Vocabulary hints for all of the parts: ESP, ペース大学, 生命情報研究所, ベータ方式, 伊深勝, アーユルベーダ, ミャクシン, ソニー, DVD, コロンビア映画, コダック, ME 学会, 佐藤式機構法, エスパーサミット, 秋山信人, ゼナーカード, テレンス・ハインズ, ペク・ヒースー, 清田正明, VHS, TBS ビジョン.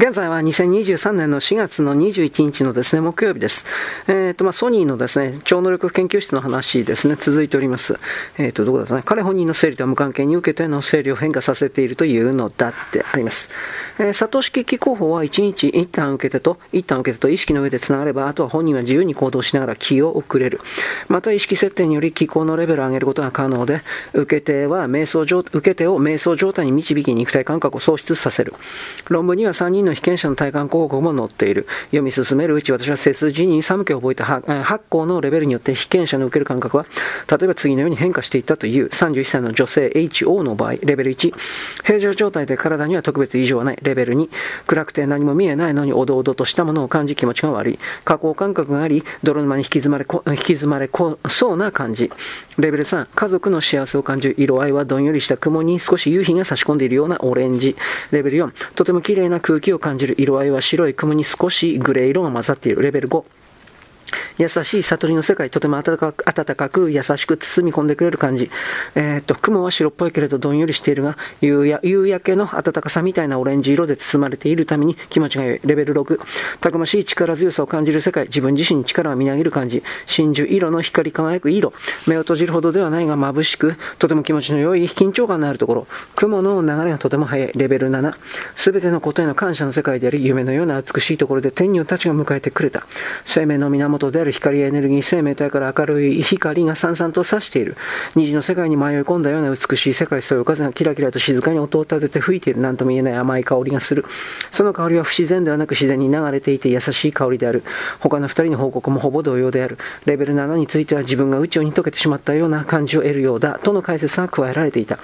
現在は2023年の4月の21日のですね、木曜日です。ソニーのですね、超能力研究室の話ですね、続いております。どこだったね。彼本人の生理とは無関係に受けての生理を変化させているというのだってあります。佐藤式機構法は一旦受け手と意識の上でつながれば、あとは本人は自由に行動しながら気を送れる。また意識設定により気候のレベルを上げることが可能で、受け手を瞑想状態に導き肉体感覚を喪失させる。論文には3人の被験者の体感広告も載っている。読み進めるうち私は背筋に寒気を覚えた発酵のレベルによって被験者の受ける感覚は例えば次のように変化していったという。31歳の女性 HO の場合、レベル1、平常状態で体には特別異常はない。レベル2、暗くて何も見えないのにおどおどとしたものを感じ気持ちが悪い。下降感覚があり泥沼に引きずまれこそうな感じ。レベル3、家族の幸せを感じる。色合いはどんよりした雲に少し夕日が差し込んでいるようなオレンジ。レベル4、とても綺麗な空気を感じる。色合いは白い雲に少しグレー色が混ざっている。レベル5、優しい悟りの世界、とても温かく優しく包み込んでくれる感じ。雲は白っぽいけれどどんよりしているが、夕焼けの温かさみたいなオレンジ色で包まれているために気持ちが良い。レベル6、たくましい力強さを感じる世界、自分自身に力をみなぎる感じ。真珠色の光り輝く色、目を閉じるほどではないが眩しく、とても気持ちの良い緊張感のあるところ。雲の流れがとても早い。レベル7、すべてのことへの感謝の世界であり、夢のような美しいところで天女たちが迎えてくれた。生命の源である光やエネルギー、生命体から明るい光がさんさんと差している。虹の世界に迷い込んだような美しい世界、そよ風がキラキラと静かに音を立てて吹いている。何とも言えない甘い香りがする。その香りは不自然ではなく自然に流れていて優しい香りである。他の2人の報告もほぼ同様である。レベル7については自分が宇宙に溶けてしまったような感じを得るようだとの解説が加えられていた。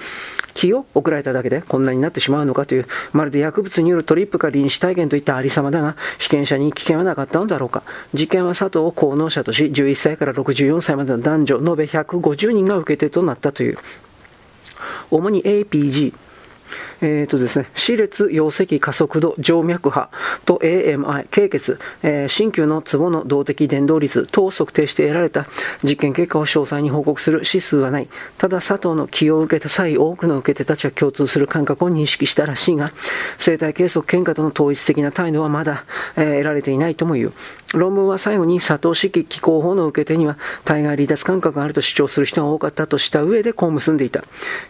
気を送られただけでこんなになってしまうのかという、まるで薬物によるトリップか臨死体験といったありさまだが、被験者に危険はなかったのだろうか。事件は佐藤を功能者とし、11歳から64歳までの男女延べ150人が受け手となったという。主に APG、ですね、歯列、溶石、加速度、静脈波と AMI、経血、鍼灸のツボの動的伝導率等を測定して得られた。実験結果を詳細に報告する指数はない。ただ佐藤の気を受けた際、多くの受け手たちは共通する感覚を認識したらしいが、生体計測検査との統一的な態度はまだ、得られていないともいう。論文は最後に佐藤式機構法の受け手には対外離脱感覚があると主張する人が多かったとした上でこう結んでいた。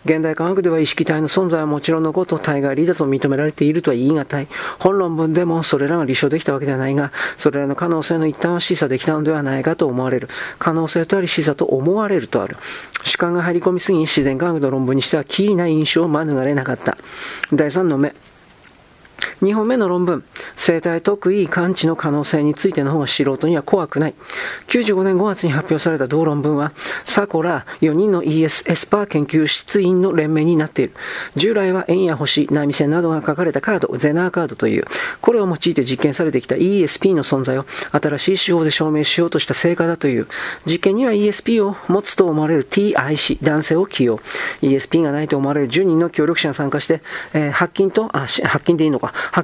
現代科学では意識体の存在はもちろんのこと、対外離脱を認められているとは言い難い。本論文でもそれらが立証できたわけではないが、それらの可能性の一端は示唆できたのではないかと思われる。可能性とあり示唆と思われるとある。主観が入り込みすぎ、自然科学の論文にしては奇異な印象を免れなかった。第3の目、2本目の論文、生体特異感知の可能性についての方が素人には怖くない。95年5月に発表された同論文はサコラ4人の ES エスパー研究室員の連盟になっている。従来は円や星、内未線などが書かれたカード、ゼナーカードという、これを用いて実験されてきた ESP の存在を新しい手法で証明しようとした成果だという。実験には ESP を持つと思われる TIC 男性を起用、 ESP がないと思われる10人の協力者が参加して、白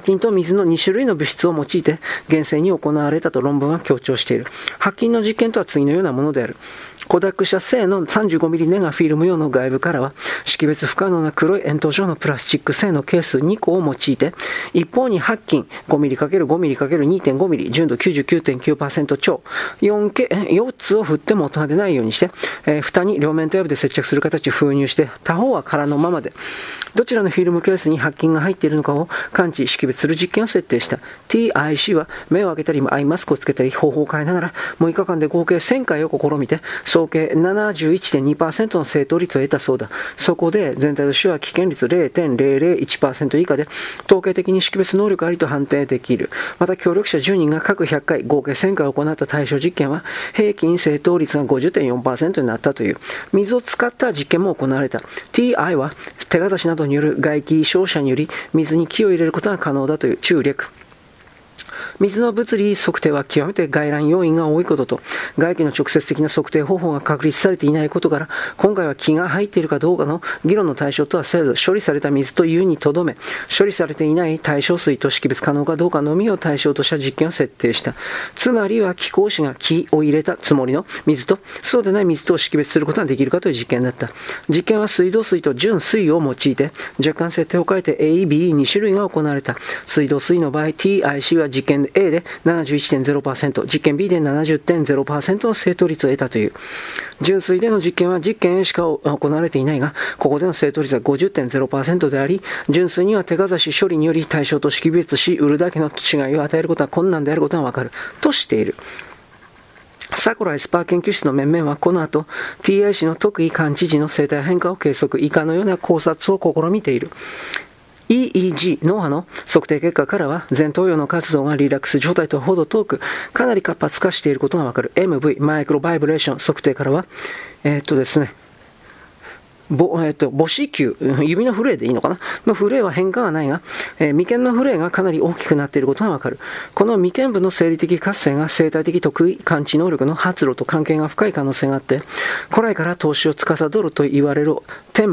金と水の2種類の物質を用いて厳正に行われたと論文は強調している。白金の実験とは次のようなものである。コダック社製の 35mm ネガフィルム用の外部からは識別不可能な黒い円筒状のプラスチック製のケース2個を用いて、一方に白金 5mm×5mm×2.5mm 純度 99.9% 超 4つを振っても音が出ないようにして、蓋に両面テープで接着する形を封入して、他方は空のままでどちらのフィルムケースに白金が入っているのかを感知識別する実験を設定した。 TIC は目を開けたりアイマスクをつけたり方法を変えながら6日間で合計1000回を試みて、総計 71.2% の正答率を得たそうだ。そこで全体としては危険率 0.001% 以下で統計的に識別能力ありと判定できる。また協力者10人が各100回合計1000回を行った対象実験は平均正答率が 50.4% になったという。水を使った実験も行われた。 TI は手がざしなどによる外気照射により水に気を入れることが可能だという。中略水の物理測定は極めて外乱要因が多いことと、外気の直接的な測定方法が確立されていないことから、今回は気が入っているかどうかの議論の対象とはせず、処理された水というにとどめ、処理されていない対象水と識別可能かどうかのみを対象とした実験を設定した。つまりは気候子が気を入れたつもりの水と、そうでない水とを識別することができるかという実験だった。実験は水道水と純水を用いて、若干設定を変えて A、B、2種類が行われた。水道水の場合、TIC は実験 A で 71.0%、実験 B で 70.0% の正答率を得たという。純水での実験は実験 A しか行われていないが、ここでの正答率は 50.0% であり、純水には手かざし処理により対象と識別し、売るだけの違いを与えることは困難であることがわかるとしている。桜井スパー研究室の面々はこの後 TIC の特異感知時の生態変化を計測、以下のような考察を試みている。EEG 脳波の測定結果からは、前頭葉の活動がリラックス状態とほど遠く、かなり活発化していることがわかる。 MV マイクロバイブレーション測定からは母子球、指の震えでいいのかなの震えは変化がないが、眉間の震えがかなり大きくなっていることがわかる。この眉間部の生理的活性が生態的特異感知能力の発露と関係が深い可能性があって、古来から透視を司ると言われる天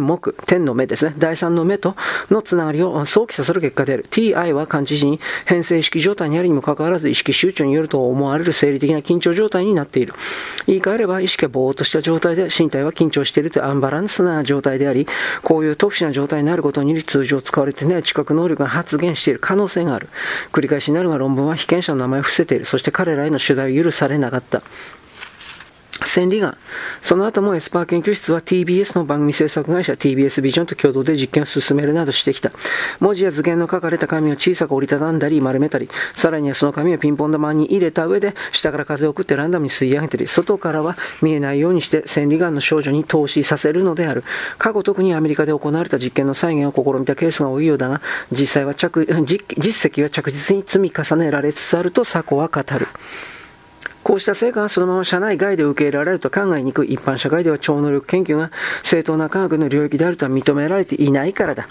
の目ですね、第三の目とのつながりを想起させる結果である。 TI は感知時に変性意識状態にありにもかかわらず、意識集中によると思われる生理的な緊張状態になっている。言い換えれば、意識がぼーっとした状態で身体は緊張しているというアンバランスな状態であり、こういう特殊な状態になることにより通常使われていない知覚能力が発現している可能性がある。繰り返しになるが、論文は被験者の名前を伏せている。そして彼らへの取材を許されなかった。千里眼。その後もエスパー研究室は TBS の番組制作会社 TBS ビジョンと共同で実験を進めるなどしてきた。文字や図言の書かれた紙を小さく折りたたんだり丸めたり、さらにはその紙をピンポン玉に入れた上で下から風を送ってランダムに吸い上げたり、外からは見えないようにして千里眼の少女に透視させるのである。過去特にアメリカで行われた実験の再現を試みたケースが多いようだが、実績は着実に積み重ねられつつあると佐古は語る。こうした成果がそのまま社内外で受け入れられると考えにくい。一般社会では超能力研究が正当な科学の領域であるとは認められていないからだ。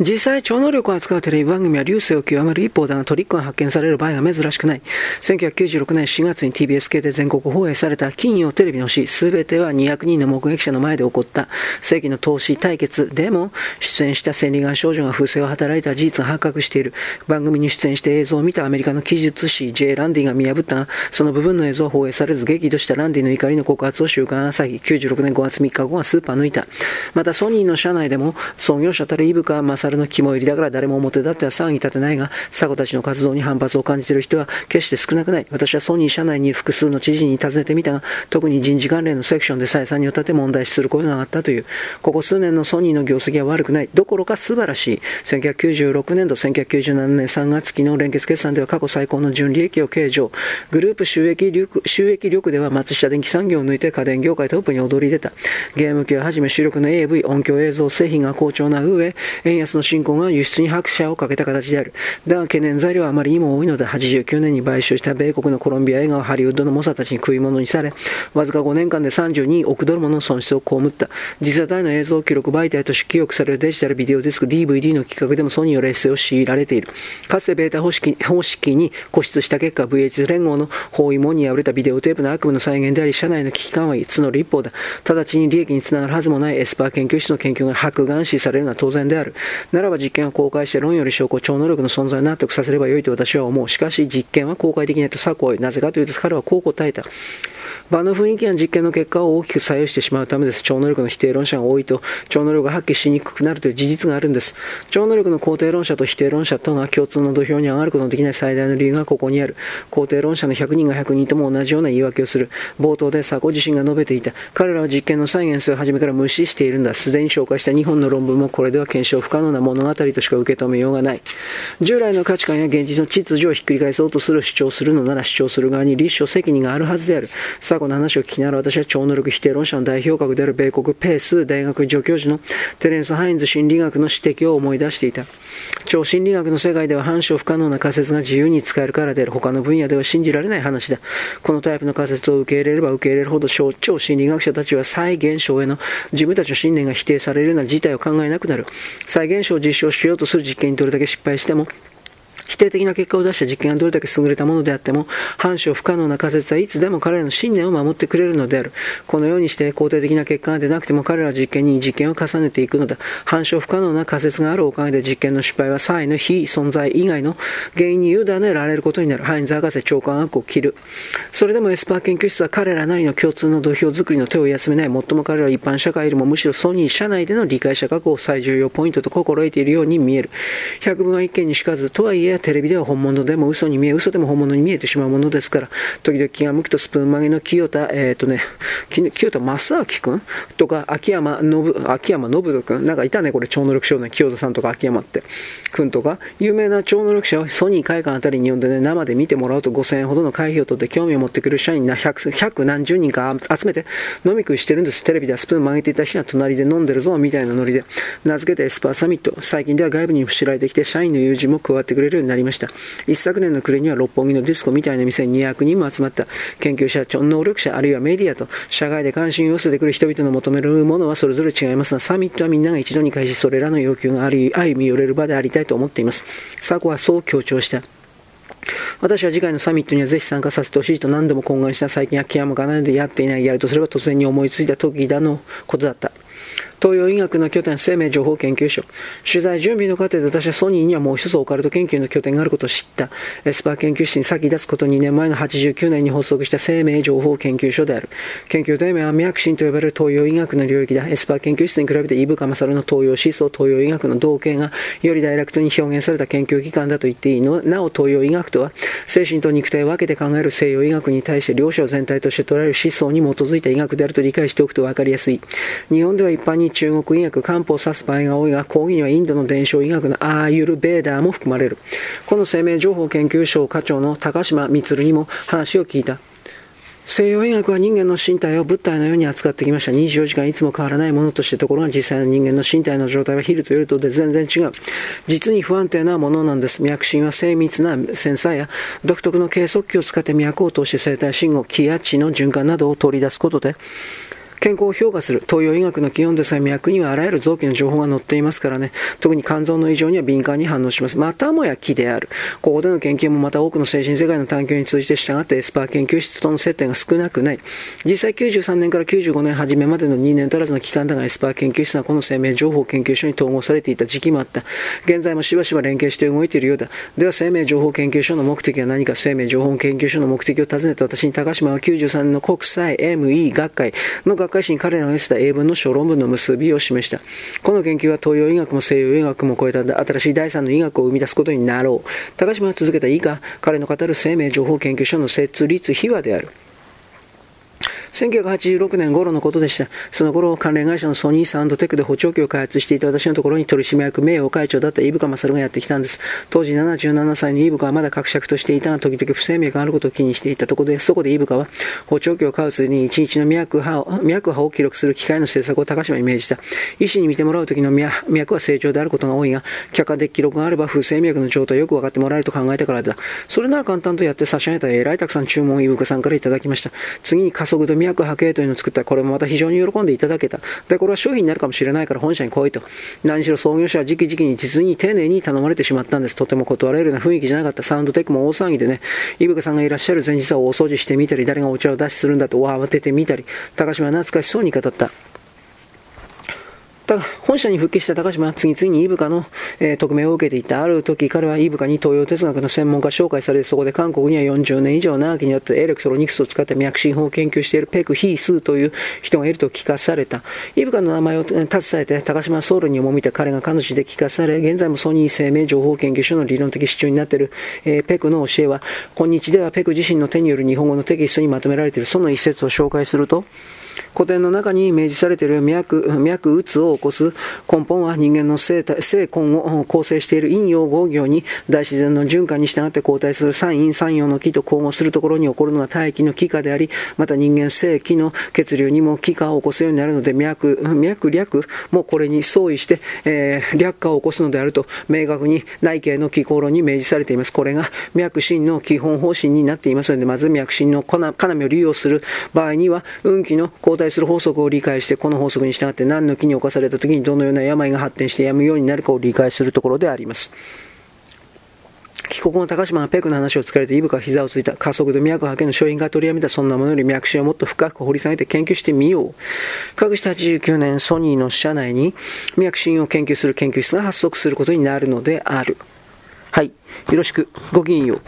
実際、超能力を扱うテレビ番組は流星を極める一方だが、トリックが発見される場合が珍しくない。1996年4月に TBS 系で全国放映された金曜テレビの日、すべては200人の目撃者の前で起こった世紀の透視対決でも、出演した千里眼少女が風船を働いた事実が発覚している。番組に出演して映像を見たアメリカの記述師 J. ランディが見破ったが、その部分の映像は放映されず、激怒したランディの怒りの告発を週刊朝日、96年5月3日後はスーパー抜いた。またソニーの社内でも、創業者たる伊深正の肝入りだから誰も表立っては騒ぎ立てないが、佐古たちの活動に反発を感じている人は決して少なくない。私はソニー社内にいる複数の知事に尋ねてみたが、特に人事関連のセクションで再三にわたって問題視する声が上がったという。ここ数年のソニーの業績は悪くないどころか素晴らしい。1996年度1997年3月期の連結決算では過去最高の純利益を計上。グループ収益力では松下電器産業を抜いて家電業界トップに躍り出た。ゲーム機をはじめ主力の AV 音響映像製品が好調な上、円安の進行が輸出に拍車をかけた形である。だが懸念材料はあまりにも多いのだ。89年に買収した米国のコロンビア映画はハリウッドの猛者たちに食い物にされ、わずか5年間で32億ドルもの損失を被った。次世代の映像記録媒体として記憶されるデジタルビデオディスク DVD の企画でもソニーの劣勢を強いられている。かつてベータ方式に固執した結果、 VHS 連合の包囲網に敗れたビデオテープの悪夢の再現であり、社内の危機感は募る一方だ。直ちに利益につながるはずもないエスパー研究室の研究が白眼視されるのは当然である。ならば実験を公開して論より証拠、超能力の存在を納得させればよいと私は思う。しかし実験は公開できないと佐古は言う。なぜかというと彼はこう答えた。場の雰囲気や実験の結果を大きく左右してしまうためです。超能力の否定論者が多いと超能力が発揮しにくくなるという事実があるんです。超能力の肯定論者と否定論者とが共通の土俵に上がることのできない最大の理由がここにある。肯定論者の100人が100人とも同じような言い訳をする。冒頭で佐古自身が述べていた。彼らは実験の再現性を初めから無視しているんだ。すでに紹介した2本の論文もこれでは検証不可能な物語としか受け止めようがない。従来の価値観や現実の秩序をひっくり返そうとする主張するのなら、主張する側に立証責任があるはずである。佐からこの話を聞きながら、私は超能力否定論者の代表格である米国ペース大学助教授のテレンス・ハインズ心理学の指摘を思い出していた。超心理学の世界では反証不可能な仮説が自由に使えるからである。他の分野では信じられない話だ。このタイプの仮説を受け入れれば受け入れるほど、超心理学者たちは再現象への自分たちの信念が否定されるような事態を考えなくなる。再現象を実証しようとする実験にどれだけ失敗しても、否定的な結果を出した実験がどれだけ優れたものであっても、反証不可能な仮説はいつでも彼らの信念を守ってくれるのである。このようにして肯定的な結果が出なくても、彼らは実験に実験を重ねていくのだ。反証不可能な仮説があるおかげで、実験の失敗は差異の非存在以外の原因に委ねられることになる。ハインズ博士長官悪を切る。それでもエスパー研究室は彼らなりの共通の土俵作りの手を休めない。もっとも彼らは一般社会よりもむしろソニー社内での理解者確保を最重要ポイントと心得ているように見える。百聞は一見にしかず、とはいえテレビでは本物でも嘘に見え、嘘でも本物に見えてしまうものですから、時々気が向くとスプーン曲げの清田正明君とか秋山信人君、なんかいたね、これ超能力少年清田さんとか秋山って君とか、有名な超能力者をソニー会館あたりに呼んでね、生で見てもらうと5000円ほどの会費を取って興味を持ってくる社員な100何十人か集めて飲み食いしてるんです。テレビではスプーン曲げていた人は隣で飲んでるぞみたいなノリで、名付けてエスパーサミット。最近では外部に知られてきて、社員の友人も加わってくれるようになりました。一昨年の暮れには六本木のディスコみたいな店に200人も集まった。研究者、能力者、あるいはメディアと社外で関心を寄せてくる人々の求めるものはそれぞれ違いますが、サミットはみんなが一度に開始、それらの要求が相見寄れる場でありたいと思っています。サコはそう強調した。私は次回のサミットにはぜひ参加させてほしいと何度も懇願した。最近は気が向かないのでやっていない。やるとすれば突然に思いついた時だのことだった。東洋医学の拠点、生命情報研究所。取材準備の過程で私はソニーにはもう一つオカルト研究の拠点があることを知った。エスパー研究室に先立つこと2年前の89年に発足した生命情報研究所である。研究対面はミャクシンと呼ばれる東洋医学の領域だ。エスパー研究室に比べてイブカマサルの東洋思想、東洋医学の道系がよりダイレクトに表現された研究機関だと言っていいの。なお東洋医学とは、精神と肉体を分けて考える西洋医学に対して両者を全体として捉える思想に基づいた医学であると理解しておくと分かりやすい。日本では一般に中国医学、漢方を指す場合が多いが、講義にはインドの伝承医学のアーユルベーダーも含まれる。この生命情報研究所課長の高島充にも話を聞いた。西洋医学は人間の身体を物体のように扱ってきました。24時間いつも変わらないものとして、ところが実際の人間の身体の状態は昼と夜とで全然違う。実に不安定なものなんです。脈診は精密なセンサーや独特の計測器を使って脈を通して生体信号、気や血の循環などを取り出すことで、健康を評価する。東洋医学の基本でさえ脈にはあらゆる臓器の情報が載っていますからね。特に肝臓の異常には敏感に反応します。またもや気である。ここでの研究もまた多くの精神世界の探求に通じて、従ってエスパー研究室との接点が少なくない。実際93年から95年初めまでの2年足らずの期間だが、エスパー研究室はこの生命情報研究所に統合されていた時期もあった。現在もしばしば連携して動いているようだ。では生命情報研究所の目的は何か。生命情報研究所の目的を尋ねた私に、高島は93年の国際 ME 学会の学会誌に彼らが寄せた英文の小論文の結びを示した。この研究は東洋医学も西洋医学も超えた新しい第三の医学を生み出すことになろう。高島は続けた。いいか、彼の語る生命情報研究所の設立秘話である。1986年頃のことでした。その頃、関連会社のソニーサウンドテクで補聴器を開発していた私のところに、取締役名誉会長だった伊深勝がやってきたんです。当時77歳の伊深はまだ格尺としていたが、時々不整脈があることを気にしていたところで、そこで伊深は補聴器を買うついに1日の脈波を記録する機械の制作を高島に命じた。医師に見てもらう時の脈は正常であることが多いが、客観的記録があれば不整脈の状態をよく分かってもらえると考えたからだ。それなら簡単とやって差し上げた。えらいたくさん注文を伊深さんからいただきました。次に加速度脈波系というのを作った。これもまた非常に喜んでいただけた。で、これは商品になるかもしれないから本社に来いと。何しろ創業者は直々に実に丁寧に頼まれてしまったんです。とても断られるような雰囲気じゃなかった。サウンドテックも大騒ぎでね、伊深さんがいらっしゃる前日は大掃除してみたり、誰がお茶を出しするんだと慌ててみたり、高島は懐かしそうに語った。本社に復帰した高島は次々に伊深の特命を受けていた。ある時、彼は伊深に東洋哲学の専門家紹介され、そこで韓国には40年以上長きにわたってエレクトロニクスを使って脈振法を研究しているペク・ヒースーという人がいると聞かされた。伊深の名前を携えて高島はソウルに赴いた。彼が彼女で聞かされ、現在もソニー生命情報研究所の理論的支柱になっているペクの教えは、今日ではペク自身の手による日本語のテキストにまとめられている。その一節を紹介すると、古典の中に明示されている脈打つを起こす根本は人間の性根を構成している陰陽合行に大自然の循環に従って交代する三陰三陽の気と交互するところに起こるのが大気の気化であり、また人間性気の血流にも気化を起こすようになるので、脈略もこれに相違して、略化を起こすのであると明確に内経の気候論に明示されています。これが脈診の基本方針になっていますので、まず脈診の要を利用する場合には運気の交代する法則を理解して、この法則に従って何の気に侵された時にどのような病が発展して病むようになるかを理解するところであります。帰国の高島がペクの話を疲れてイブカは膝をついた。加速度脈波形の書院が取りやめた。そんなものより脈診をもっと深く掘り下げて研究してみよう。かくして89年ソニーの社内に脈診を研究する研究室が発足することになるのである。はい、よろしく。ごきげんよう。